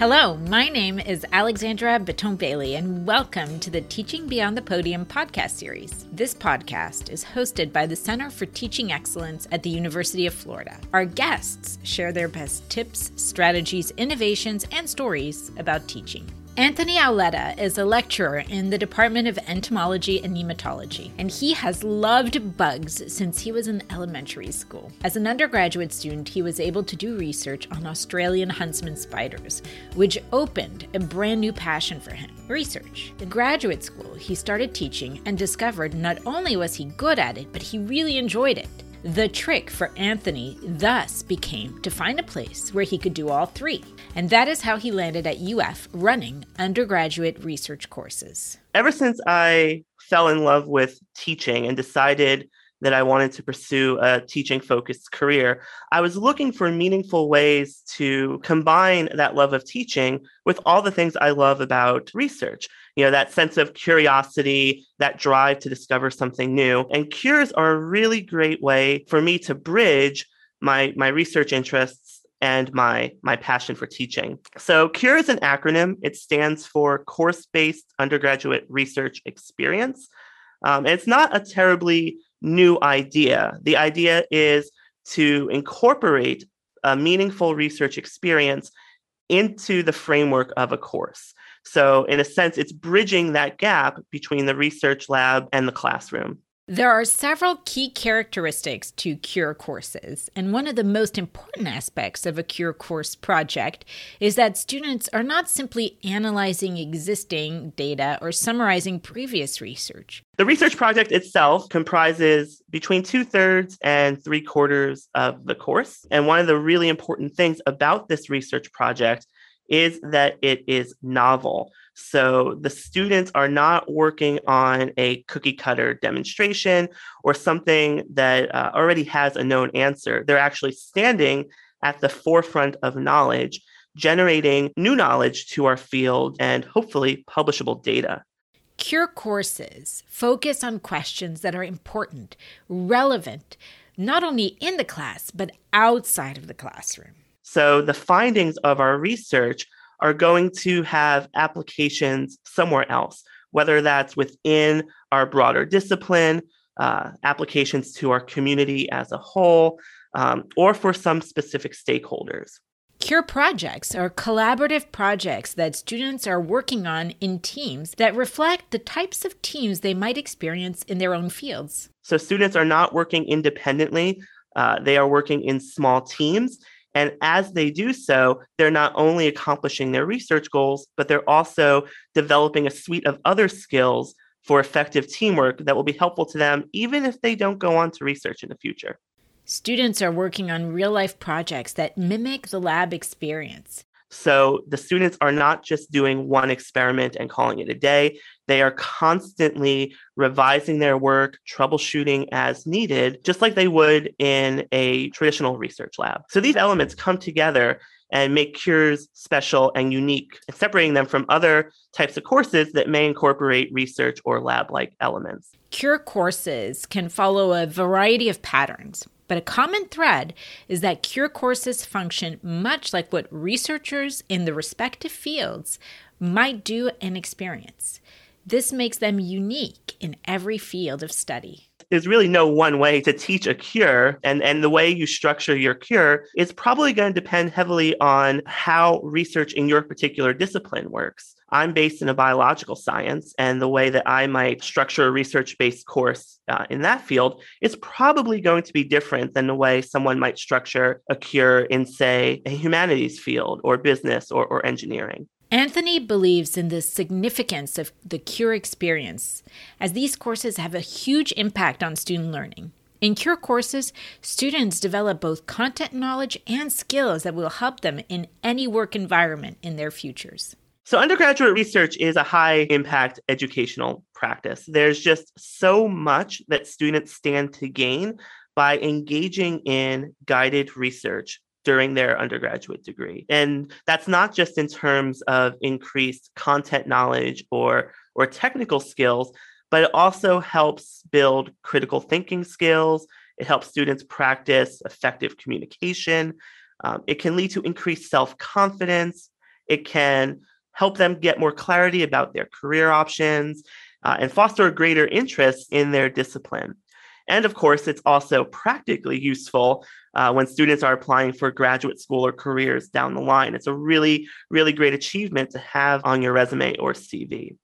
Hello, my name is Alexandra Batong Bailey, and welcome to the Teaching Beyond the Podium podcast series. This podcast is hosted by the Center for Teaching Excellence at the University of Florida. Our guests share their best tips, strategies, innovations, and stories about teaching. Anthony Auletta is a lecturer in the Department of Entomology and Nematology, and he has loved bugs since he was in elementary school. As an undergraduate student, he was able to do research on Australian huntsman spiders, which opened a brand new passion for him, research. In graduate school, he started teaching and discovered not only was he good at it, but he really enjoyed it. The trick for Anthony thus became to find a place where he could do all three. And that is how he landed at UF running undergraduate research courses. Ever since I fell in love with teaching and decided that I wanted to pursue a teaching-focused career, I was looking for meaningful ways to combine that love of teaching with all the things I love about research. You know, that sense of curiosity, that drive to discover something new. And cures are a really great way for me to bridge my research interests and my passion for teaching. So CURE is an acronym. It stands for Course-Based Undergraduate Research Experience. And it's not a terribly new idea. The idea is to incorporate a meaningful research experience into the framework of a course. So in a sense, it's bridging that gap between the research lab and the classroom. There are several key characteristics to CURE courses, and one of the most important aspects of a CURE course project is that students are not simply analyzing existing data or summarizing previous research. The research project itself comprises between 2/3 and 3/4 of the course, and one of the really important things about this research project is that it is novel. So the students are not working on a cookie-cutter demonstration or something that already has a known answer. They're actually standing at the forefront of knowledge, generating new knowledge to our field and hopefully publishable data. CURE courses focus on questions that are important, relevant, not only in the class, but outside of the classroom. So the findings of our research are going to have applications somewhere else, whether that's within our broader discipline, applications to our community as a whole, or for some specific stakeholders. CURE projects are collaborative projects that students are working on in teams that reflect the types of teams they might experience in their own fields. So students are not working independently. They are working in small teams. And as they do so, they're not only accomplishing their research goals, but they're also developing a suite of other skills for effective teamwork that will be helpful to them, even if they don't go on to research in the future. Students are working on real-life projects that mimic the lab experience. So the students are not just doing one experiment and calling it a day. They are constantly revising their work, troubleshooting as needed, just like they would in a traditional research lab. So these elements come together and make CUREs special and unique, separating them from other types of courses that may incorporate research or lab-like elements. CURE courses can follow a variety of patterns. But a common thread is that CURE courses function much like what researchers in the respective fields might do and experience. This makes them unique in every field of study. There's really no one way to teach a CURE, and the way you structure your CURE is probably going to depend heavily on how research in your particular discipline works. I'm based in a biological science, and the way that I might structure a research-based course in that field is probably going to be different than the way someone might structure a CURE in, say, a humanities field or business or engineering. Anthony believes in the significance of the CURE experience, as these courses have a huge impact on student learning. In CURE courses, students develop both content knowledge and skills that will help them in any work environment in their futures. So undergraduate research is a high-impact educational practice. There's just so much that students stand to gain by engaging in guided research during their undergraduate degree. And that's not just in terms of increased content knowledge or technical skills, but it also helps build critical thinking skills. It helps students practice effective communication. It can lead to increased self-confidence. It can help them get more clarity about their career options and foster a greater interest in their discipline. And of course, it's also practically useful when students are applying for graduate school or careers down the line. It's a really, really great achievement to have on your resume or CV.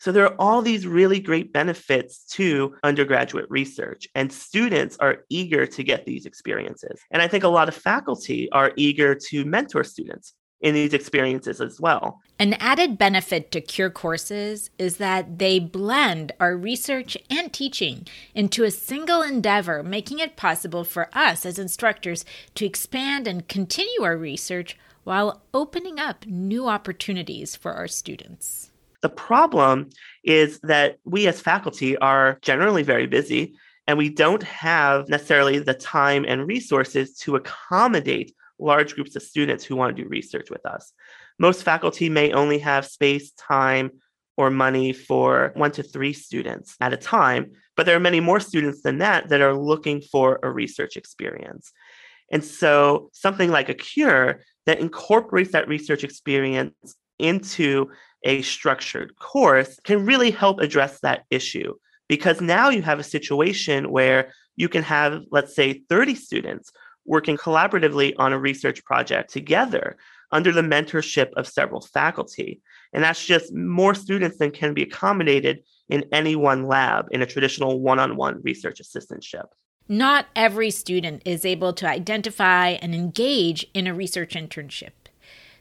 So there are all these really great benefits to undergraduate research, and students are eager to get these experiences. And I think a lot of faculty are eager to mentor students in these experiences as well. An added benefit to CURE courses is that they blend our research and teaching into a single endeavor, making it possible for us as instructors to expand and continue our research while opening up new opportunities for our students. The problem is that we as faculty are generally very busy, and we don't have necessarily the time and resources to accommodate large groups of students who want to do research with us. Most faculty may only have space, time, or money for 1 to 3 students at a time, but there are many more students than that are looking for a research experience. And so something like a CURE that incorporates that research experience into a structured course can really help address that issue, because now you have a situation where you can have, let's say, 30 students working collaboratively on a research project together under the mentorship of several faculty. And that's just more students than can be accommodated in any one lab in a traditional one-on-one research assistantship. Not every student is able to identify and engage in a research internship.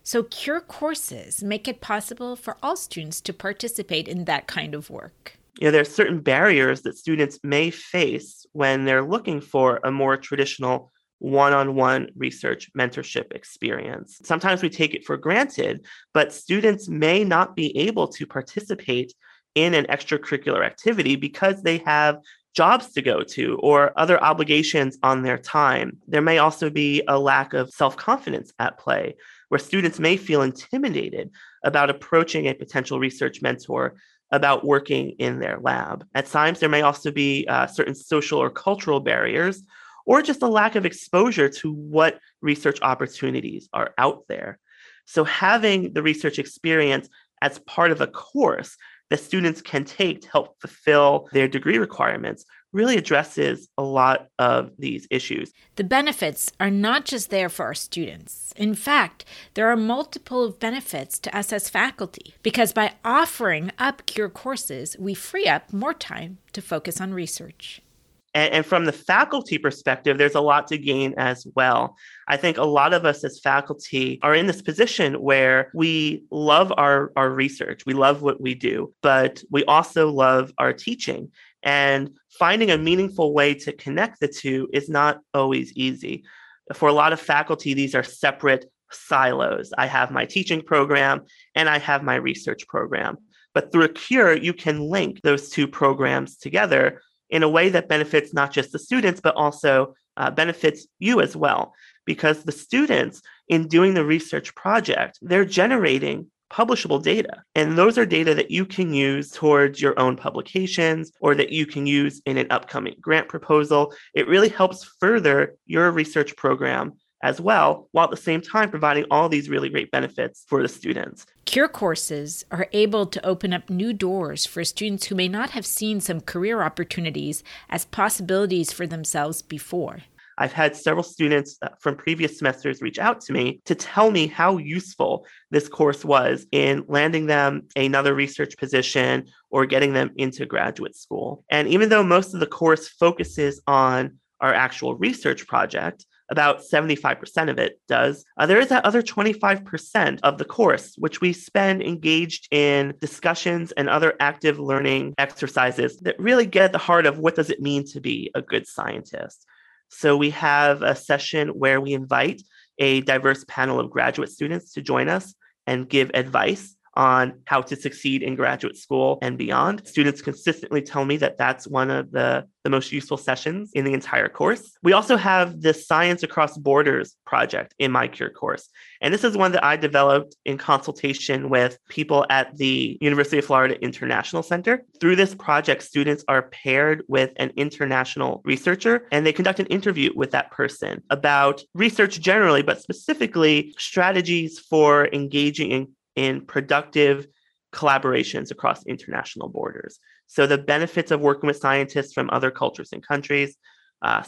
So CURE courses make it possible for all students to participate in that kind of work. You know, there are certain barriers that students may face when they're looking for a more traditional one-on-one research mentorship experience. Sometimes we take it for granted, but students may not be able to participate in an extracurricular activity because they have jobs to go to or other obligations on their time. There may also be a lack of self-confidence at play, where students may feel intimidated about approaching a potential research mentor about working in their lab. At times, there may also be certain social or cultural barriers, or just a lack of exposure to what research opportunities are out there. So having the research experience as part of a course that students can take to help fulfill their degree requirements really addresses a lot of these issues. The benefits are not just there for our students. In fact, there are multiple benefits to us as faculty, because by offering up CURE courses, we free up more time to focus on research. And from the faculty perspective, there's a lot to gain as well. I think a lot of us as faculty are in this position where we love our research, we love what we do, but we also love our teaching. And finding a meaningful way to connect the two is not always easy. For a lot of faculty, these are separate silos. I have my teaching program and I have my research program. But through a CURE, you can link those two programs together in a way that benefits not just the students, but also benefits you as well. Because the students, in doing the research project, they're generating publishable data. And those are data that you can use towards your own publications or that you can use in an upcoming grant proposal. It really helps further your research program as well, while at the same time providing all these really great benefits for the students. CURE courses are able to open up new doors for students who may not have seen some career opportunities as possibilities for themselves before. I've had several students from previous semesters reach out to me to tell me how useful this course was in landing them another research position or getting them into graduate school. And even though most of the course focuses on our actual research project, about 75% of it does. There is that other 25% of the course, which we spend engaged in discussions and other active learning exercises that really get at the heart of what does it mean to be a good scientist. So we have a session where we invite a diverse panel of graduate students to join us and give advice on how to succeed in graduate school and beyond. Students consistently tell me that that's one of the most useful sessions in the entire course. We also have the Science Across Borders project in my CURE course. And this is one that I developed in consultation with people at the University of Florida International Center. Through this project, students are paired with an international researcher, and they conduct an interview with that person about research generally, but specifically strategies for engaging in productive collaborations across international borders. So the benefits of working with scientists from other cultures and countries,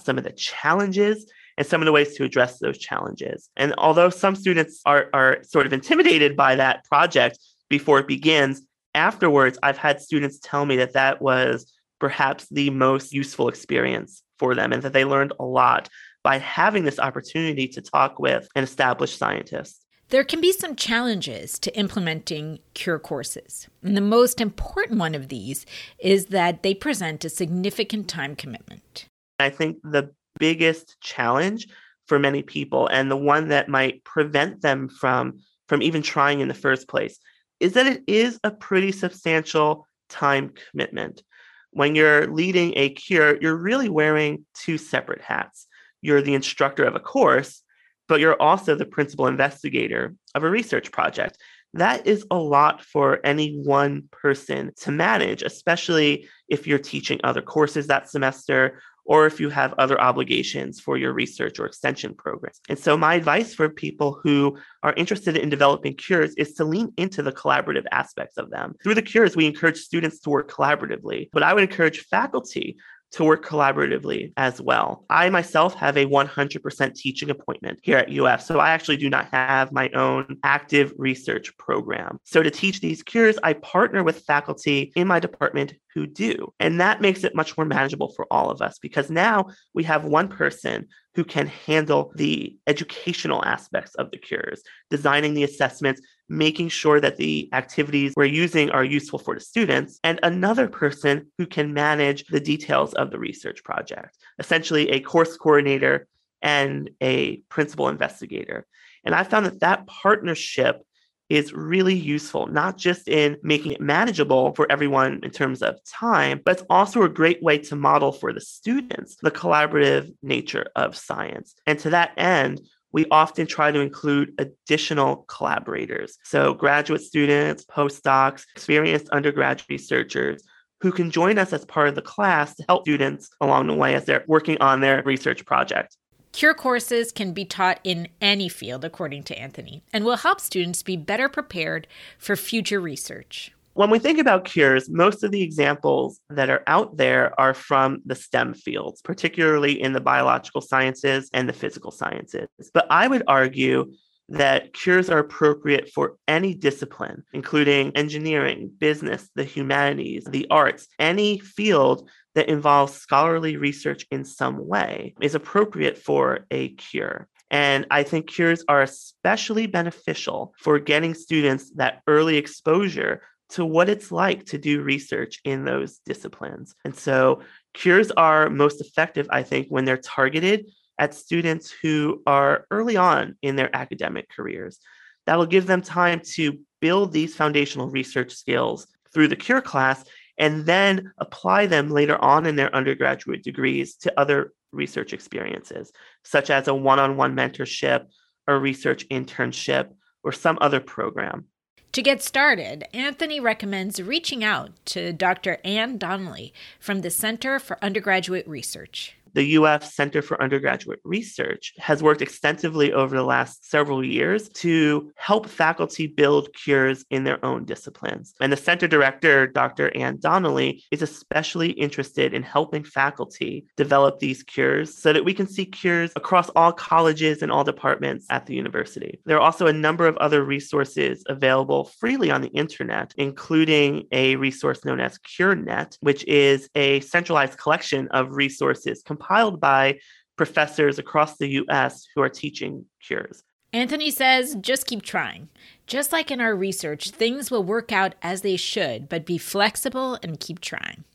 some of the challenges, and some of the ways to address those challenges. And although some students are sort of intimidated by that project before it begins, afterwards, I've had students tell me that that was perhaps the most useful experience for them and that they learned a lot by having this opportunity to talk with an established scientist. There can be some challenges to implementing CURE courses. And the most important one of these is that they present a significant time commitment. I think the biggest challenge for many people, and the one that might prevent them from even trying in the first place, is that it is a pretty substantial time commitment. When you're leading a CURE, you're really wearing two separate hats. You're the instructor of a course, but you're also the principal investigator of a research project. That is a lot for any one person to manage, especially if you're teaching other courses that semester, or if you have other obligations for your research or extension programs. And so my advice for people who are interested in developing CUREs is to lean into the collaborative aspects of them. Through the CUREs, we encourage students to work collaboratively, but I would encourage faculty to work collaboratively as well. I myself have a 100% teaching appointment here at UF, so I actually do not have my own active research program. So to teach these CUREs, I partner with faculty in my department who do, and that makes it much more manageable for all of us because now we have one person who can handle the educational aspects of the CUREs, designing the assessments, making sure that the activities we're using are useful for the students, and another person who can manage the details of the research project, essentially a course coordinator and a principal investigator. And I found that that partnership is really useful, not just in making it manageable for everyone in terms of time, but it's also a great way to model for the students the collaborative nature of science. And to that end, we often try to include additional collaborators. So graduate students, postdocs, experienced undergraduate researchers who can join us as part of the class to help students along the way as they're working on their research project. CURE courses can be taught in any field, according to Anthony, and will help students be better prepared for future research. When we think about CUREs, most of the examples that are out there are from the STEM fields, particularly in the biological sciences and the physical sciences. But I would argue that CUREs are appropriate for any discipline, including engineering, business, the humanities, the arts. Any field that involves scholarly research in some way is appropriate for a CURE. And I think CUREs are especially beneficial for getting students that early exposure to what it's like to do research in those disciplines. And so CUREs are most effective, I think, when they're targeted at students who are early on in their academic careers. That'll give them time to build these foundational research skills through the CURE class and then apply them later on in their undergraduate degrees to other research experiences, such as a one-on-one mentorship, a research internship, or some other program. To get started, Anthony recommends reaching out to Dr. Ann Donnelly from the Center for Undergraduate Research. The UF Center for Undergraduate Research has worked extensively over the last several years to help faculty build CUREs in their own disciplines. And the center director, Dr. Ann Donnelly, is especially interested in helping faculty develop these CUREs so that we can see CUREs across all colleges and all departments at the university. There are also a number of other resources available freely on the internet, including a resource known as CureNet, which is a centralized collection of resources compiled by professors across the U.S. who are teaching CUREs. Anthony says, just keep trying. Just like in our research, things will work out as they should, but be flexible and keep trying.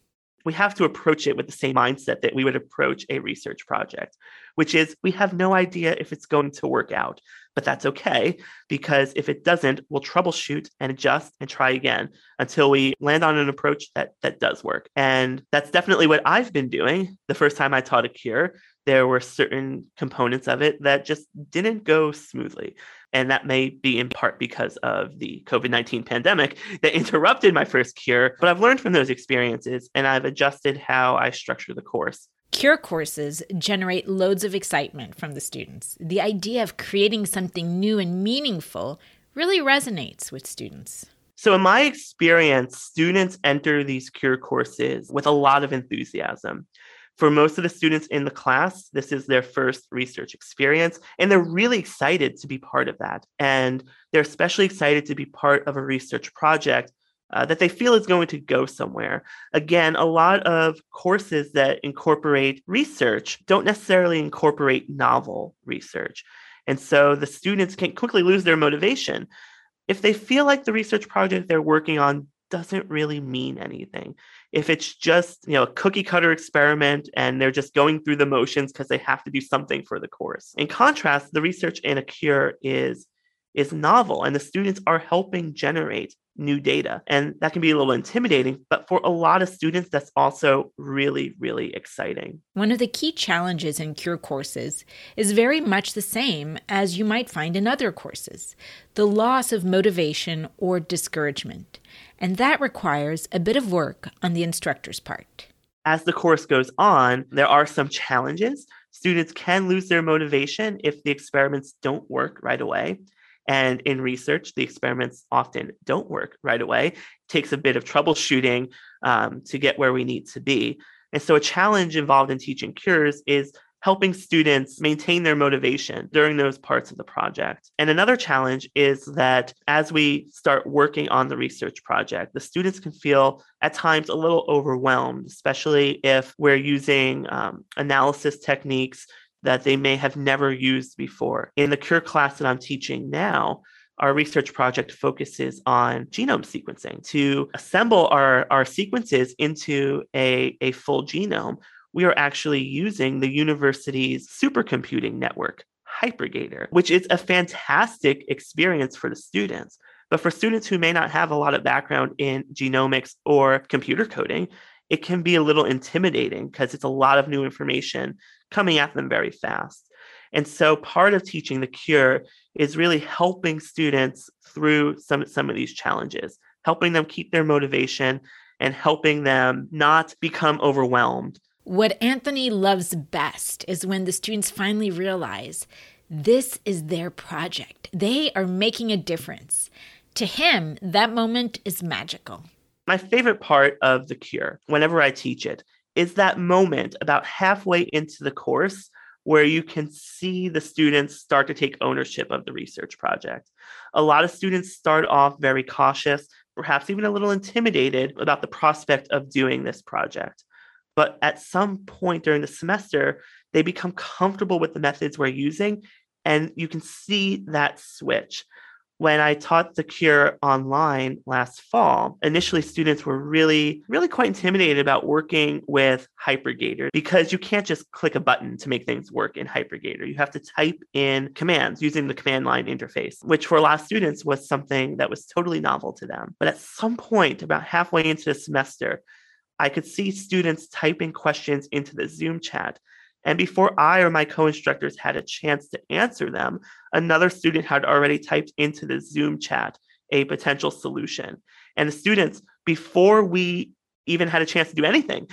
we have to approach it with the same mindset that we would approach a research project, which is we have no idea if it's going to work out, but that's okay, because if it doesn't, we'll troubleshoot and adjust and try again until we land on an approach that does work. And that's definitely what I've been doing. The first time I taught a cure, there were certain components of it that just didn't go smoothly. And that may be in part because of the COVID-19 pandemic that interrupted my first cure. But I've learned from those experiences and I've adjusted how I structure the course. Cure courses generate loads of excitement from the students. The idea of creating something new and meaningful really resonates with students. So in my experience, students enter these cure courses with a lot of enthusiasm. For most of the students in the class, this is their first research experience, and they're really excited to be part of that. And they're especially excited to be part of a research project that they feel is going to go somewhere. Again, a lot of courses that incorporate research don't necessarily incorporate novel research. And so the students can quickly lose their motivation if they feel like the research project they're working on doesn't really mean anything. If it's just, a cookie cutter experiment and they're just going through the motions because they have to do something for the course. In contrast, the research in a cure is novel and the students are helping generate new data. And that can be a little intimidating, but for a lot of students, that's also really, really exciting. One of the key challenges in CURE courses is very much the same as you might find in other courses, the loss of motivation or discouragement. And that requires a bit of work on the instructor's part. As the course goes on, there are some challenges. Students can lose their motivation if the experiments don't work right away. And in research, the experiments often don't work right away. It takes a bit of troubleshooting to get where we need to be. And so a challenge involved in teaching cures is helping students maintain their motivation during those parts of the project. And another challenge is that as we start working on the research project, the students can feel at times a little overwhelmed, especially if we're using analysis techniques that they may have never used before. In the CURE class that I'm teaching now, our research project focuses on genome sequencing. To assemble our sequences into a full genome, we are actually using the university's supercomputing network, HyperGator, which is a fantastic experience for the students. But for students who may not have a lot of background in genomics or computer coding, it can be a little intimidating because it's a lot of new information coming at them very fast. And so part of teaching the cure is really helping students through some of these challenges, helping them keep their motivation and helping them not become overwhelmed. What Anthony loves best is when the students finally realize this is their project. They are making a difference. To him, that moment is magical. My favorite part of the cure, whenever I teach it, is that moment about halfway into the course where you can see the students start to take ownership of the research project. A lot of students start off very cautious, perhaps even a little intimidated about the prospect of doing this project. But at some point during the semester, they become comfortable with the methods we're using, and you can see that switch. When I taught the cure online last fall, initially students were really, really quite intimidated about working with HyperGator because you can't just click a button to make things work in HyperGator. You have to type in commands using the command line interface, which for a lot of students was something that was totally novel to them. But at some point, about halfway into the semester, I could see students typing questions into the Zoom chat. And before I or my co-instructors had a chance to answer them, another student had already typed into the Zoom chat a potential solution. And the students, before we even had a chance to do anything,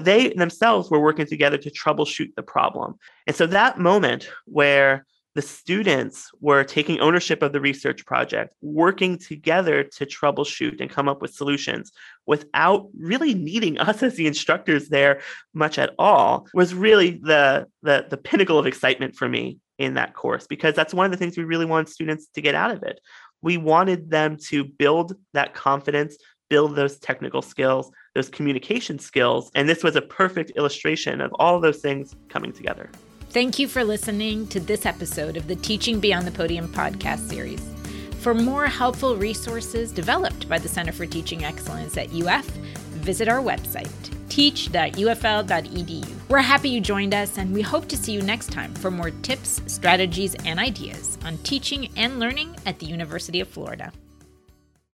they themselves were working together to troubleshoot the problem. And so that moment where the students were taking ownership of the research project, working together to troubleshoot and come up with solutions without really needing us as the instructors there much at all, was really the pinnacle of excitement for me in that course, because that's one of the things we really wanted students to get out of it. We wanted them to build that confidence, build those technical skills, those communication skills. And this was a perfect illustration of all of those things coming together. Thank you for listening to this episode of the Teaching Beyond the Podium podcast series. For more helpful resources developed by the Center for Teaching Excellence at UF, visit our website. teach.ufl.edu. We're happy you joined us, and we hope to see you next time for more tips, strategies, and ideas on teaching and learning at the University of Florida.